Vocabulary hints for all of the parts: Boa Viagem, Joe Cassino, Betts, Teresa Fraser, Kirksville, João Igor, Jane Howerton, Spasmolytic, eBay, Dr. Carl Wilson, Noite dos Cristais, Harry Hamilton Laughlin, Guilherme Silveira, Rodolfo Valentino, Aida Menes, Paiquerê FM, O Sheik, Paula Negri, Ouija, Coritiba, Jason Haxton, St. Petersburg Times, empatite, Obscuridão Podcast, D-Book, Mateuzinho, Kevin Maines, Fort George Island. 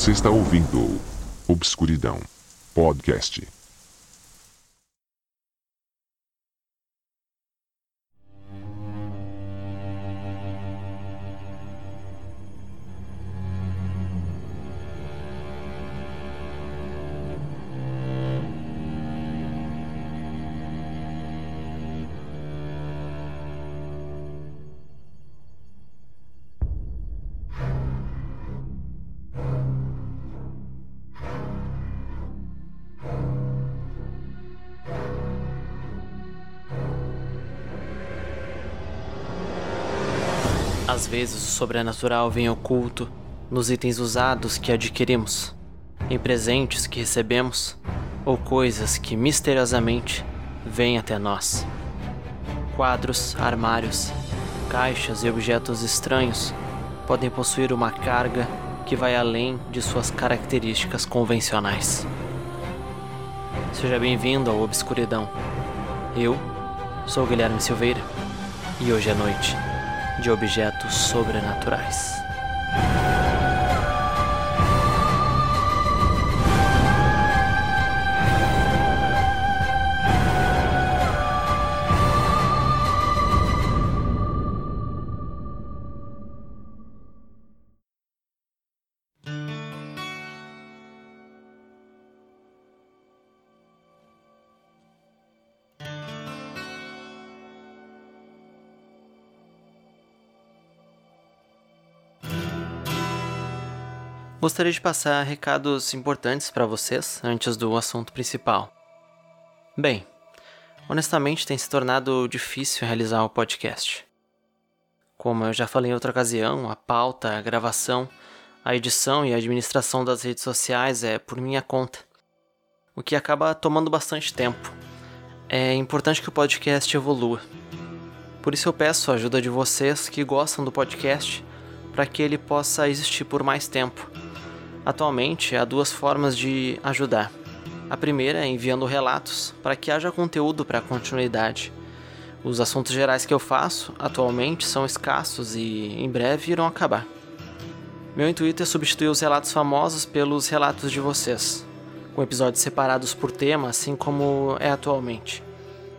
Você está ouvindo o Obscuridão Podcast. Às vezes, o sobrenatural vem oculto nos itens usados que adquirimos, em presentes que recebemos ou coisas que misteriosamente vêm até nós. Quadros, armários, caixas e objetos estranhos podem possuir uma carga que vai além de suas características convencionais. Seja bem-vindo ao Obscuridão. Eu sou Guilherme Silveira e hoje é noite de objetos sobrenaturais. Gostaria de passar recados importantes para vocês antes do assunto principal. Bem, honestamente tem se tornado difícil realizar o podcast. Como eu já falei em outra ocasião, a pauta, a gravação, a edição e a administração das redes sociais é por minha conta, o que acaba tomando bastante tempo. É importante que o podcast evolua. Por isso eu peço a ajuda de vocês que gostam do podcast para que ele possa existir por mais tempo. Atualmente, há duas formas de ajudar. A primeira é enviando relatos para que haja conteúdo para continuidade. Os assuntos gerais que eu faço atualmente são escassos e em breve irão acabar. Meu intuito é substituir os relatos famosos pelos relatos de vocês, com episódios separados por tema, assim como é atualmente,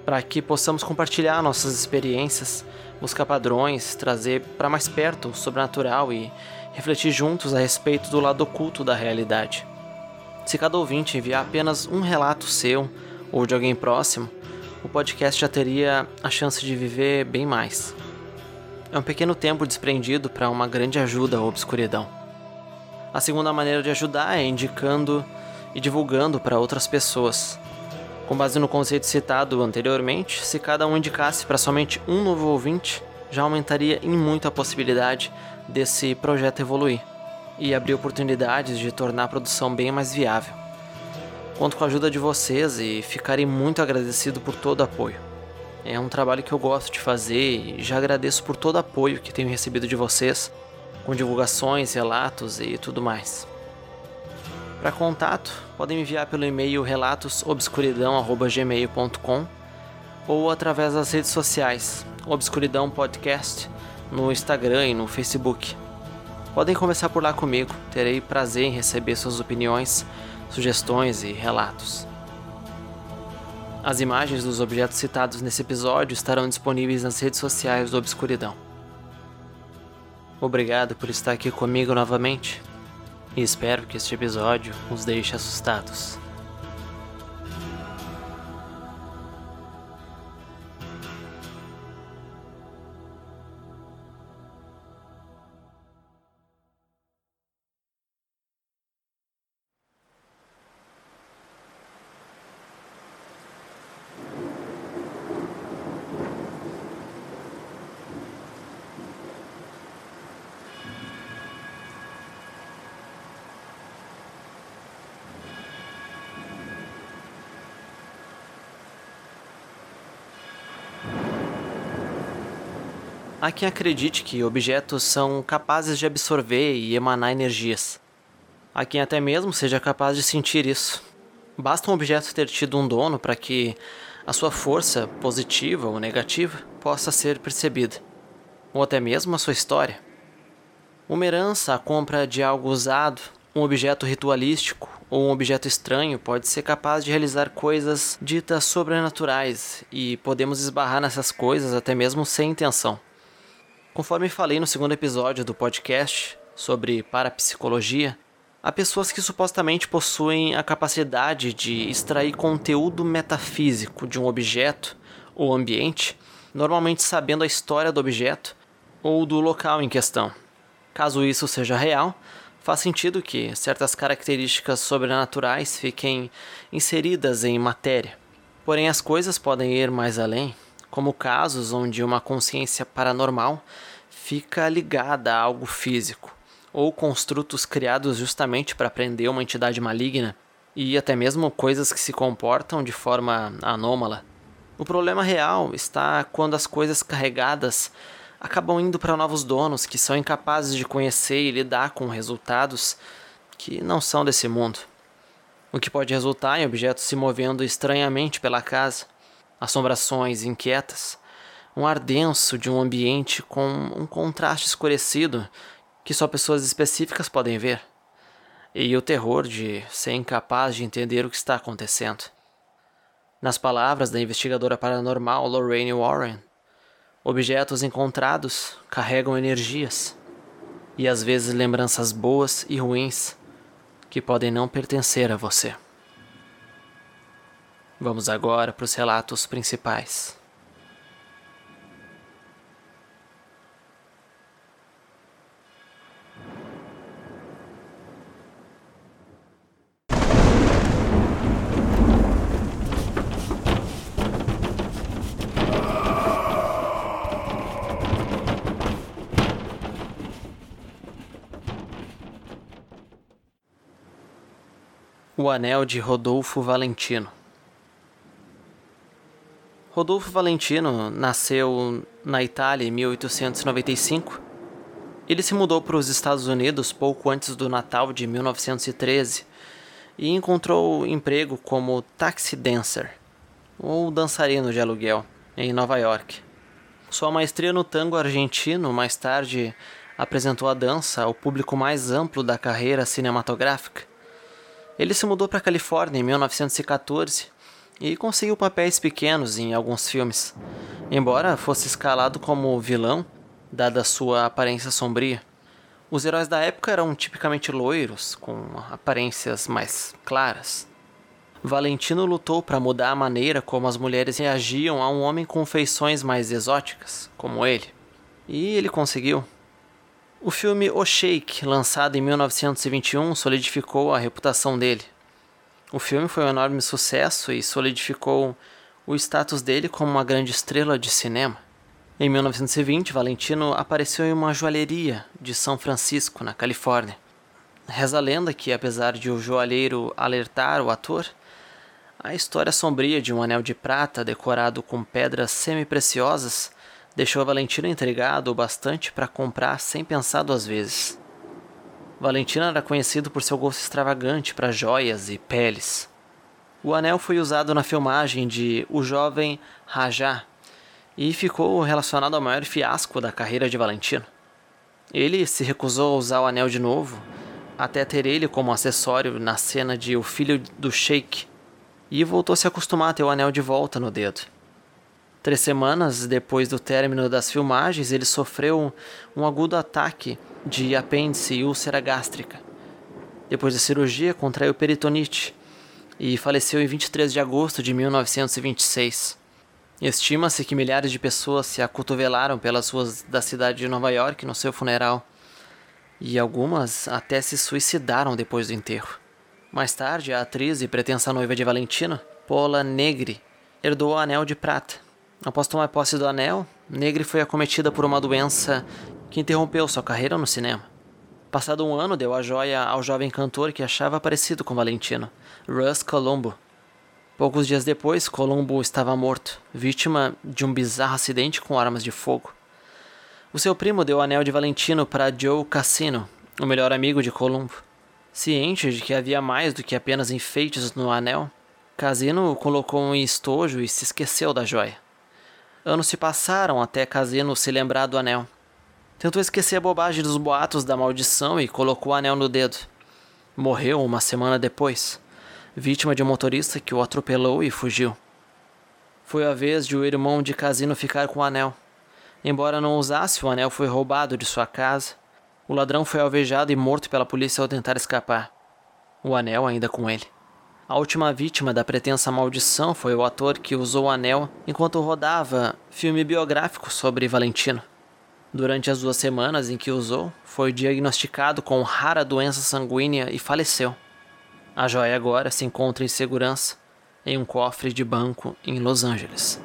para que possamos compartilhar nossas experiências, buscar padrões, trazer para mais perto o sobrenatural e refletir juntos a respeito do lado oculto da realidade. Se cada ouvinte enviar apenas um relato seu ou de alguém próximo, o podcast já teria a chance de viver bem mais. É um pequeno tempo desprendido para uma grande ajuda à obscuridão. A segunda maneira de ajudar é indicando e divulgando para outras pessoas. Com base no conceito citado anteriormente, se cada um indicasse para somente um novo ouvinte, já aumentaria em muito a possibilidade desse projeto evoluir e abrir oportunidades de tornar a produção bem mais viável. Conto com a ajuda de vocês e ficarei muito agradecido por todo o apoio. É um trabalho que eu gosto de fazer e já agradeço por todo o apoio que tenho recebido de vocês, com divulgações, relatos e tudo mais. Para contato, podem me enviar pelo e-mail relatosobscuridão@gmail.com ou através das redes sociais Obscuridão Podcast no Instagram e no Facebook. Podem conversar por lá comigo, terei prazer em receber suas opiniões, sugestões e relatos. As imagens dos objetos citados nesse episódio estarão disponíveis nas redes sociais do Obscuridão. Obrigado por estar aqui comigo novamente. E espero que este episódio os deixe assustados. Há quem acredite que objetos são capazes de absorver e emanar energias. Há quem até mesmo seja capaz de sentir isso. Basta um objeto ter tido um dono para que a sua força, positiva ou negativa, possa ser percebida, ou até mesmo a sua história. Uma herança, a compra de algo usado, Um objeto ritualístico ou um objeto estranho pode ser capaz de realizar coisas ditas sobrenaturais e podemos esbarrar nessas coisas até mesmo sem intenção. Conforme falei no segundo episódio do podcast sobre parapsicologia, há pessoas que supostamente possuem a capacidade de extrair conteúdo metafísico de um objeto ou ambiente, normalmente sabendo a história do objeto ou do local em questão. Caso isso seja real, faz sentido que certas características sobrenaturais fiquem inseridas em matéria. Porém, as coisas podem ir mais além, como casos onde uma consciência paranormal fica ligada a algo físico, ou construtos criados justamente para prender uma entidade maligna, e até mesmo coisas que se comportam de forma anômala. O problema real está quando as coisas carregadas acabam indo para novos donos que são incapazes de conhecer e lidar com resultados que não são desse mundo. O que pode resultar em objetos se movendo estranhamente pela casa, assombrações inquietas, um ar denso de um ambiente com um contraste escurecido que só pessoas específicas podem ver, e o terror de ser incapaz de entender o que está acontecendo. Nas palavras da investigadora paranormal Lorraine Warren, objetos encontrados carregam energias, e às vezes lembranças boas e ruins, que podem não pertencer a você. Vamos agora para os relatos principais. O Anel de Rodolfo Valentino. Rodolfo Valentino nasceu na Itália em 1895. Ele se mudou para os Estados Unidos pouco antes do Natal de 1913 e encontrou emprego como taxi dancer, ou dançarino de aluguel, em Nova York. Sua maestria no tango argentino mais tarde apresentou a dança ao público mais amplo da carreira cinematográfica. Ele se mudou para a Califórnia em 1914 e conseguiu papéis pequenos em alguns filmes, embora fosse escalado como vilão, dada sua aparência sombria. Os heróis da época eram tipicamente loiros, com aparências mais claras. Valentino lutou para mudar a maneira como as mulheres reagiam a um homem com feições mais exóticas, como ele. E ele conseguiu. O filme O Sheik, lançado em 1921, solidificou a reputação dele. O filme foi um enorme sucesso e solidificou o status dele como uma grande estrela de cinema. Em 1920, Valentino apareceu em uma joalheria de São Francisco, na Califórnia. Reza a lenda que, apesar de o joalheiro alertar o ator, a história sombria de um anel de prata decorado com pedras semi-preciosas deixou Valentino intrigado o bastante para comprar sem pensar duas vezes. Valentino era conhecido por seu gosto extravagante para joias e peles. O anel foi usado na filmagem de O Jovem Rajá e ficou relacionado ao maior fiasco da carreira de Valentino. Ele se recusou a usar o anel de novo, até ter ele como acessório na cena de O Filho do Sheik, e voltou a se acostumar a ter o anel de volta no dedo. 3 semanas depois do término das filmagens, ele sofreu um agudo ataque de apêndice e úlcera gástrica. Depois da cirurgia, contraiu peritonite e faleceu em 23 de agosto de 1926. Estima-se que milhares de pessoas se acotovelaram pelas ruas da cidade de Nova York no seu funeral, e algumas até se suicidaram depois do enterro. Mais tarde, a atriz e pretensa noiva de Valentino, Paula Negri, herdou o anel de prata. Após tomar posse do anel, Negri foi acometida por uma doença que interrompeu sua carreira no cinema. Passado um ano, deu a joia ao jovem cantor que achava parecido com Valentino, Russ Colombo. Poucos dias depois, Colombo estava morto, vítima de um bizarro acidente com armas de fogo. O seu primo deu o anel de Valentino para Joe Cassino, o melhor amigo de Colombo. Ciente de que havia mais do que apenas enfeites no anel, Cassino colocou um estojo e se esqueceu da joia. Anos se passaram até Cassino se lembrar do anel. Tentou esquecer a bobagem dos boatos da maldição e colocou o anel no dedo. morreu uma semana depois, vítima de um motorista que o atropelou e fugiu. Foi a vez de o irmão de Cassino ficar com o anel. Embora não usasse, o anel foi roubado de sua casa. O ladrão foi alvejado e morto pela polícia ao tentar escapar. O anel ainda com ele. A última vítima da pretensa maldição foi o ator que usou o anel enquanto rodava filme biográfico sobre Valentino. Durante as 2 semanas em que usou, foi diagnosticado com rara doença sanguínea e faleceu. A joia agora se encontra em segurança em um cofre de banco em Los Angeles.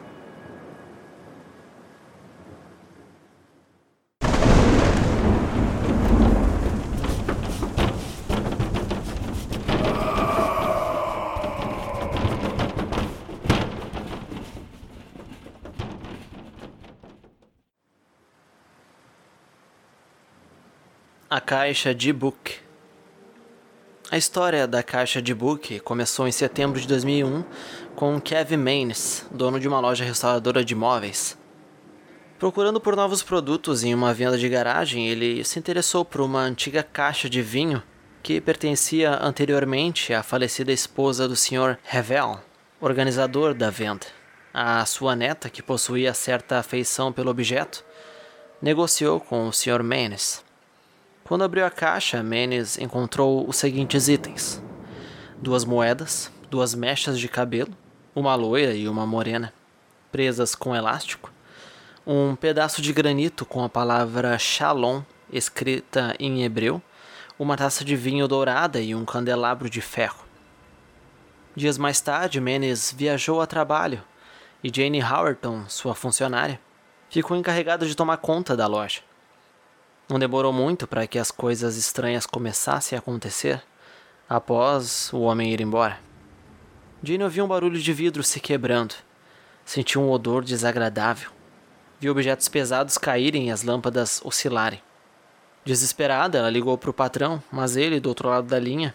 A Caixa D-Book. A história da Caixa D-Book começou em setembro de 2001 com Kevin Maines, dono de uma loja restauradora de móveis. Procurando por novos produtos em uma venda de garagem, ele se interessou por uma antiga caixa de vinho que pertencia anteriormente à falecida esposa do Sr. Revel, organizador da venda. A sua neta, que possuía certa afeição pelo objeto, negociou com o Sr. Maines. Quando abriu a caixa, Maines encontrou os seguintes itens: 2 moedas, 2 mechas de cabelo, uma loira e uma morena, presas com elástico, um pedaço de granito com a palavra Shalom escrita em hebreu, uma taça de vinho dourada e um candelabro de ferro. Dias mais tarde, Maines viajou a trabalho e Jane Howerton, sua funcionária, ficou encarregada de tomar conta da loja. Não demorou muito para que as coisas estranhas começassem a acontecer após o homem ir embora. Jane ouviu um barulho de vidro se quebrando. Sentiu um odor desagradável. Viu objetos pesados caírem e as lâmpadas oscilarem. Desesperada, ela ligou para o patrão, mas ele, do outro lado da linha,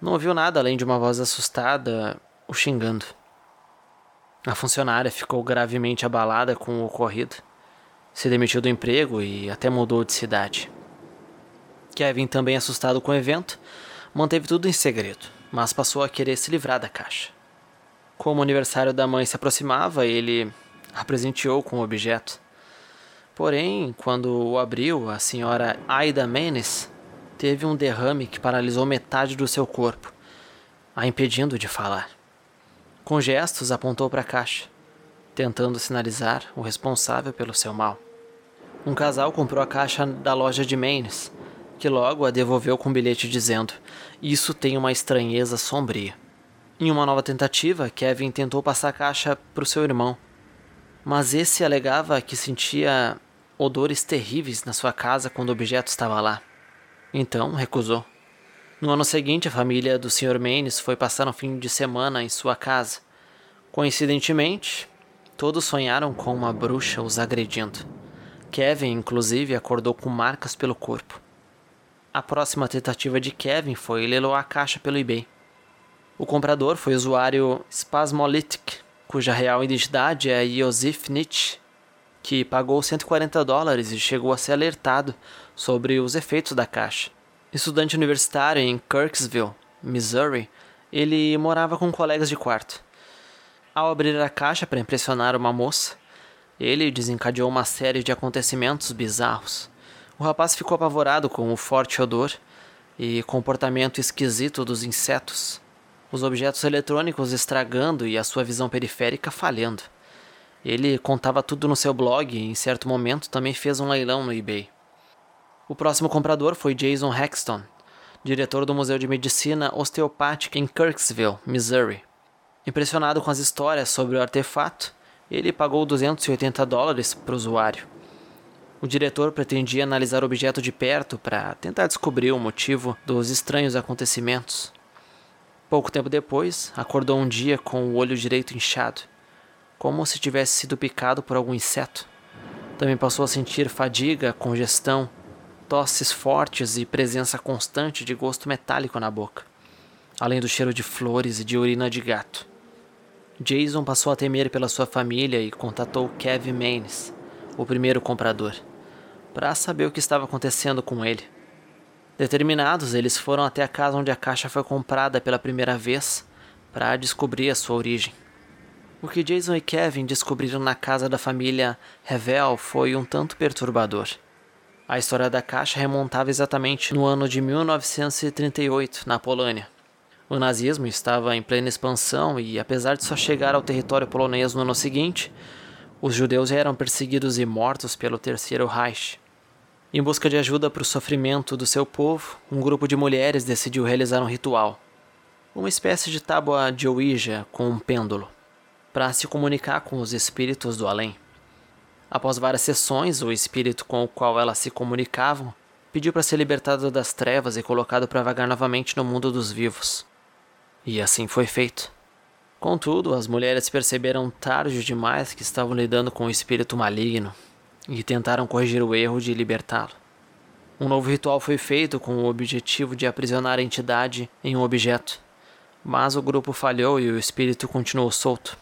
não ouviu nada além de uma voz assustada o xingando. A funcionária ficou gravemente abalada com o ocorrido. Se demitiu do emprego e até mudou de cidade. Kevin, também assustado com o evento, manteve tudo em segredo, mas passou a querer se livrar da caixa. Como o aniversário da mãe se aproximava, ele a presenteou com o objeto. Porém, quando o abriu, a senhora Aida Menes teve um derrame que paralisou metade do seu corpo, a impedindo de falar. Com gestos, apontou para a caixa, tentando sinalizar o responsável pelo seu mal. Um casal comprou a caixa da loja de Maines, que logo a devolveu com um bilhete dizendo: "Isso tem uma estranheza sombria." Em uma nova tentativa, Kevin tentou passar a caixa para o seu irmão, mas esse alegava que sentia odores terríveis na sua casa quando o objeto estava lá. Então, recusou. No ano seguinte, a família do Sr. Maines foi passar um fim de semana em sua casa. Coincidentemente, todos sonharam com uma bruxa os agredindo. Kevin, inclusive, acordou com marcas pelo corpo. A próxima tentativa de Kevin foi leiloar a caixa pelo eBay. O comprador foi o usuário Spasmolytic, cuja real identidade é Iosif Neitzke, que pagou $140 e chegou a ser alertado sobre os efeitos da caixa. Estudante universitário em Kirksville, Missouri, ele morava com colegas de quarto. Ao abrir a caixa para impressionar uma moça, ele desencadeou uma série de acontecimentos bizarros. O rapaz ficou apavorado com o forte odor e comportamento esquisito dos insetos, os objetos eletrônicos estragando e a sua visão periférica falhando. Ele contava tudo no seu blog e, em certo momento, também fez um leilão no eBay. O próximo comprador foi Jason Haxton, diretor do Museu de Medicina Osteopática em Kirksville, Missouri. Impressionado com as histórias sobre o artefato, ele pagou $280 para o usuário. O diretor pretendia analisar o objeto de perto para tentar descobrir o motivo dos estranhos acontecimentos. Pouco tempo depois, acordou um dia com o olho direito inchado, como se tivesse sido picado por algum inseto. Também passou a sentir fadiga, congestão, tosses fortes e presença constante de gosto metálico na boca, além do cheiro de flores e de urina de gato. Jason passou a temer pela sua família e contatou Kevin Maines, o primeiro comprador, para saber o que estava acontecendo com ele. Determinados, eles foram até a casa onde a caixa foi comprada pela primeira vez para descobrir a sua origem. O que Jason e Kevin descobriram na casa da família Revel foi um tanto perturbador. A história da caixa remontava exatamente no ano de 1938, na Polônia. O nazismo estava em plena expansão e, apesar de só chegar ao território polonês no ano seguinte, os judeus eram perseguidos e mortos pelo Terceiro Reich. Em busca de ajuda para o sofrimento do seu povo, um grupo de mulheres decidiu realizar um ritual. Uma espécie de tábua de Ouija com um pêndulo, para se comunicar com os espíritos do além. Após várias sessões, o espírito com o qual elas se comunicavam pediu para ser libertado das trevas e colocado para vagar novamente no mundo dos vivos. E assim foi feito. Contudo, as mulheres perceberam tarde demais que estavam lidando com um espírito maligno e tentaram corrigir o erro de libertá-lo. Um novo ritual foi feito com o objetivo de aprisionar a entidade em um objeto, mas o grupo falhou e o espírito continuou solto.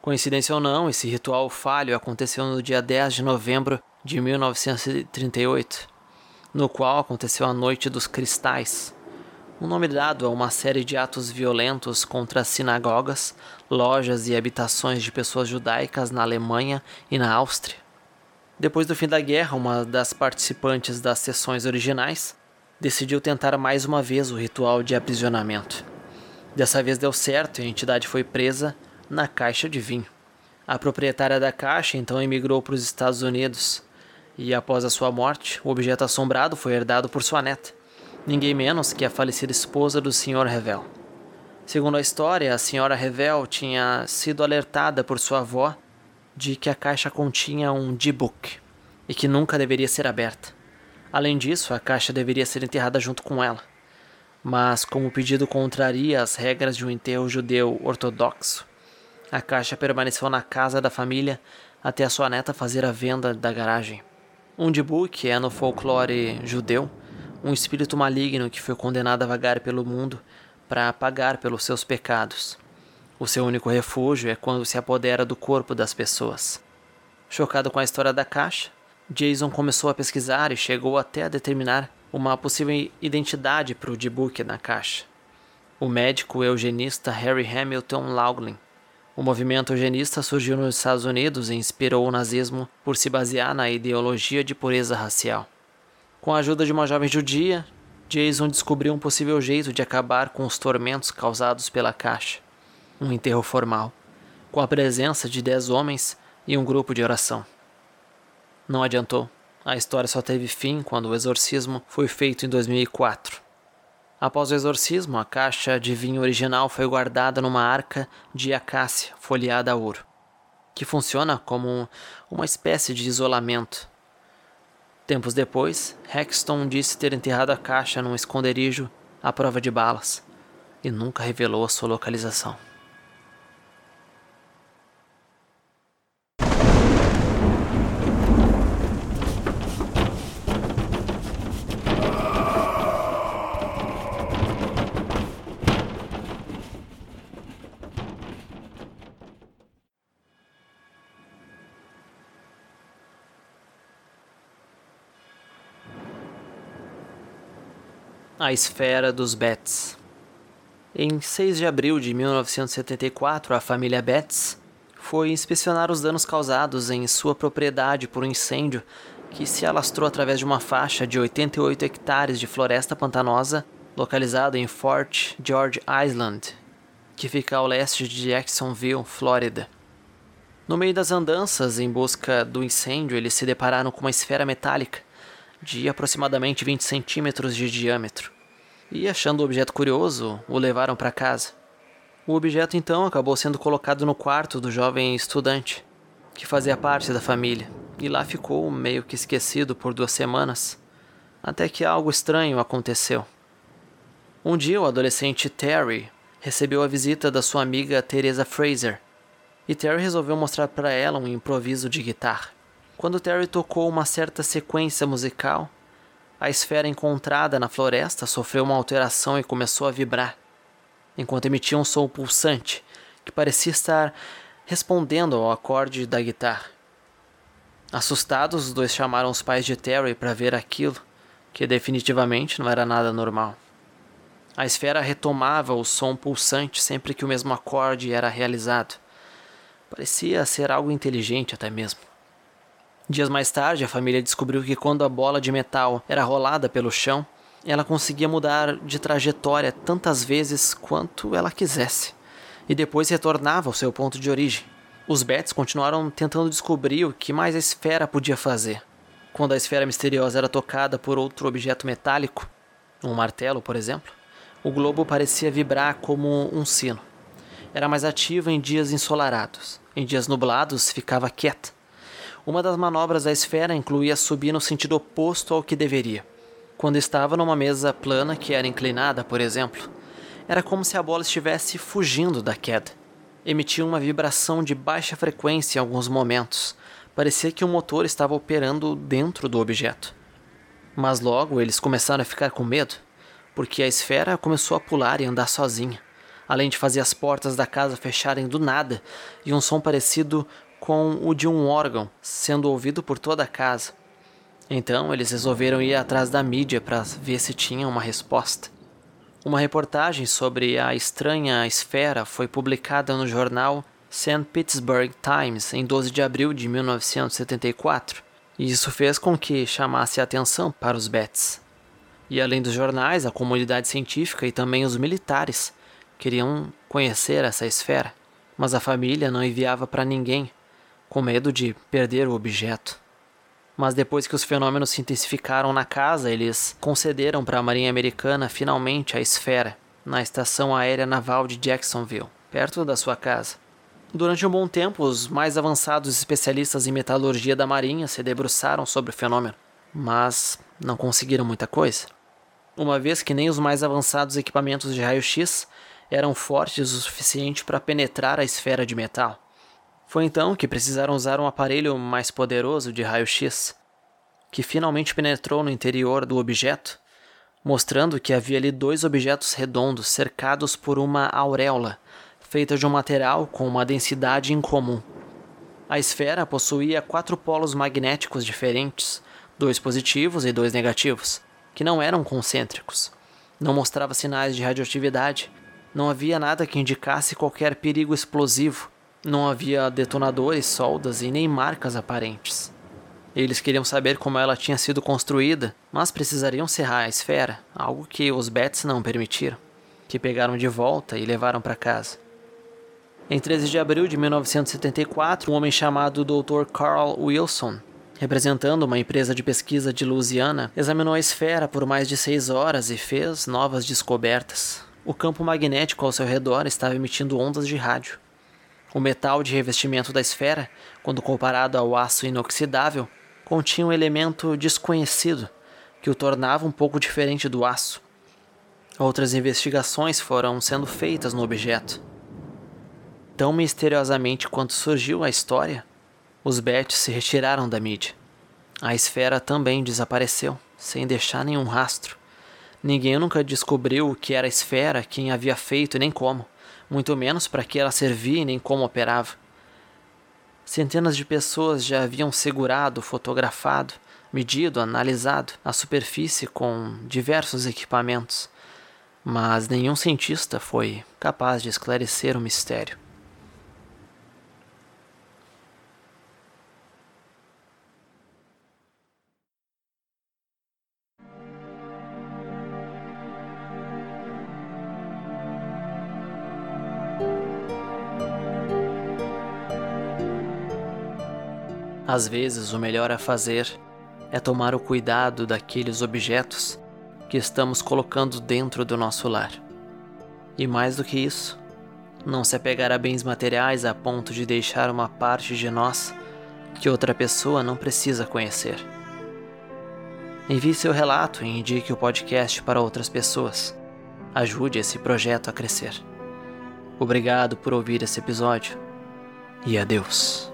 Coincidência ou não, esse ritual falho aconteceu no dia 10 de novembro de 1938, no qual aconteceu a Noite dos Cristais, um nome dado a uma série de atos violentos contra sinagogas, lojas e habitações de pessoas judaicas na Alemanha e na Áustria. Depois do fim da guerra, uma das participantes das sessões originais decidiu tentar mais uma vez o ritual de aprisionamento. Dessa vez deu certo e a entidade foi presa na caixa de vinho. A proprietária da caixa então emigrou para os Estados Unidos e, após a sua morte, o objeto assombrado foi herdado por sua neta, ninguém menos que a falecida esposa do Sr. Revel. Segundo a história, a Sra. Revel tinha sido alertada por sua avó de que a caixa continha um D-Book e que nunca deveria ser aberta. Além disso, a caixa deveria ser enterrada junto com ela. Mas, como o pedido contraria as regras de um enterro judeu ortodoxo, a caixa permaneceu na casa da família até a sua neta fazer a venda da garagem. Um D-Book é, no folclore judeu, um espírito maligno que foi condenado a vagar pelo mundo para pagar pelos seus pecados. O seu único refúgio é quando se apodera do corpo das pessoas. Chocado com a história da caixa, Jason começou a pesquisar e chegou até a determinar uma possível identidade para o D-Book na caixa: o médico eugenista Harry Hamilton Laughlin. O movimento eugenista surgiu nos Estados Unidos e inspirou o nazismo por se basear na ideologia de pureza racial. Com a ajuda de uma jovem judia, Jason descobriu um possível jeito de acabar com os tormentos causados pela caixa: um enterro formal, com a presença de 10 homens e um grupo de oração. Não adiantou. A história só teve fim quando o exorcismo foi feito em 2004. Após o exorcismo, a caixa de vinho original foi guardada numa arca de acácia folheada a ouro, que funciona como uma espécie de isolamento. Tempos depois, Haxton disse ter enterrado a caixa num esconderijo à prova de balas e nunca revelou a sua localização. A Esfera dos Betts. Em 6 de abril de 1974, a família Betts foi inspecionar os danos causados em sua propriedade por um incêndio que se alastrou através de uma faixa de 88 hectares de floresta pantanosa localizada em Fort George Island, que fica ao leste de Jacksonville, Flórida. No meio das andanças em busca do incêndio, eles se depararam com uma esfera metálica de aproximadamente 20 centímetros de diâmetro, e, achando o objeto curioso, o levaram para casa. O objeto então acabou sendo colocado no quarto do jovem estudante, que fazia parte da família, e lá ficou meio que esquecido por 2 semanas, até que algo estranho aconteceu. Um dia, o adolescente Terry recebeu a visita da sua amiga Teresa Fraser, e Terry resolveu mostrar para ela um improviso de guitarra. Quando Terry tocou uma certa sequência musical, a esfera encontrada na floresta sofreu uma alteração e começou a vibrar, enquanto emitia um som pulsante que parecia estar respondendo ao acorde da guitarra. Assustados, os 2 chamaram os pais de Terry para ver aquilo, que definitivamente não era nada normal. A esfera retomava o som pulsante sempre que o mesmo acorde era realizado. Parecia ser algo inteligente até mesmo. Dias mais tarde, a família descobriu que quando a bola de metal era rolada pelo chão, ela conseguia mudar de trajetória tantas vezes quanto ela quisesse, e depois retornava ao seu ponto de origem. Os Betts continuaram tentando descobrir o que mais a esfera podia fazer. Quando a esfera misteriosa era tocada por outro objeto metálico, um martelo, por exemplo, o globo parecia vibrar como um sino. Era mais ativa em dias ensolarados. Em dias nublados, ficava quieta. Uma das manobras da esfera incluía subir no sentido oposto ao que deveria. Quando estava numa mesa plana que era inclinada, por exemplo, era como se a bola estivesse fugindo da queda. Emitia uma vibração de baixa frequência em alguns momentos. Parecia que o motor estava operando dentro do objeto. Mas logo eles começaram a ficar com medo, porque a esfera começou a pular e andar sozinha, além de fazer as portas da casa fecharem do nada e um som parecido com o de um órgão sendo ouvido por toda a casa. Então eles resolveram ir atrás da mídia para ver se tinha uma resposta. Uma reportagem sobre a estranha esfera foi publicada no jornal St. Petersburg Times em 12 de abril de 1974, e isso fez com que chamasse a atenção para os Betts. E além dos jornais, a comunidade científica e também os militares queriam conhecer essa esfera, mas a família não enviava para ninguém, com medo de perder o objeto. Mas depois que os fenômenos se intensificaram na casa, eles concederam para a Marinha Americana finalmente a esfera, na Estação Aérea Naval de Jacksonville, perto da sua casa. Durante um bom tempo, os mais avançados especialistas em metalurgia da Marinha se debruçaram sobre o fenômeno, mas não conseguiram muita coisa. Uma vez que nem os mais avançados equipamentos de raio-x eram fortes o suficiente para penetrar a esfera de metal. Foi então que precisaram usar um aparelho mais poderoso de raio-x, que finalmente penetrou no interior do objeto, mostrando que havia ali dois objetos redondos cercados por uma auréola, feita de um material com uma densidade incomum. A esfera possuía 4 polos magnéticos diferentes, 2 positivos e 2 negativos, que não eram concêntricos. Não mostrava sinais de radioatividade, não havia nada que indicasse qualquer perigo explosivo, não havia detonadores, soldas e nem marcas aparentes. Eles queriam saber como ela tinha sido construída, mas precisariam serrar a esfera, algo que os Betts não permitiram, que pegaram de volta e levaram para casa. Em 13 de abril de 1974, um homem chamado Dr. Carl Wilson, representando uma empresa de pesquisa de Louisiana, examinou a esfera por mais de 6 horas e fez novas descobertas. O campo magnético ao seu redor estava emitindo ondas de rádio. O metal de revestimento da esfera, quando comparado ao aço inoxidável, continha um elemento desconhecido, que o tornava um pouco diferente do aço. Outras investigações foram sendo feitas no objeto. Tão misteriosamente quanto surgiu a história, os Betts se retiraram da mídia. A esfera também desapareceu, sem deixar nenhum rastro. Ninguém nunca descobriu o que era a esfera, quem havia feito e nem como. Muito menos para que ela servia e nem como operava. Centenas de pessoas já haviam segurado, fotografado, medido, analisado a superfície com diversos equipamentos, mas nenhum cientista foi capaz de esclarecer o mistério. Às vezes, o melhor a fazer é tomar o cuidado daqueles objetos que estamos colocando dentro do nosso lar. E mais do que isso, não se apegar a bens materiais a ponto de deixar uma parte de nós que outra pessoa não precisa conhecer. Envie seu relato e indique o podcast para outras pessoas. Ajude esse projeto a crescer. Obrigado por ouvir esse episódio e adeus.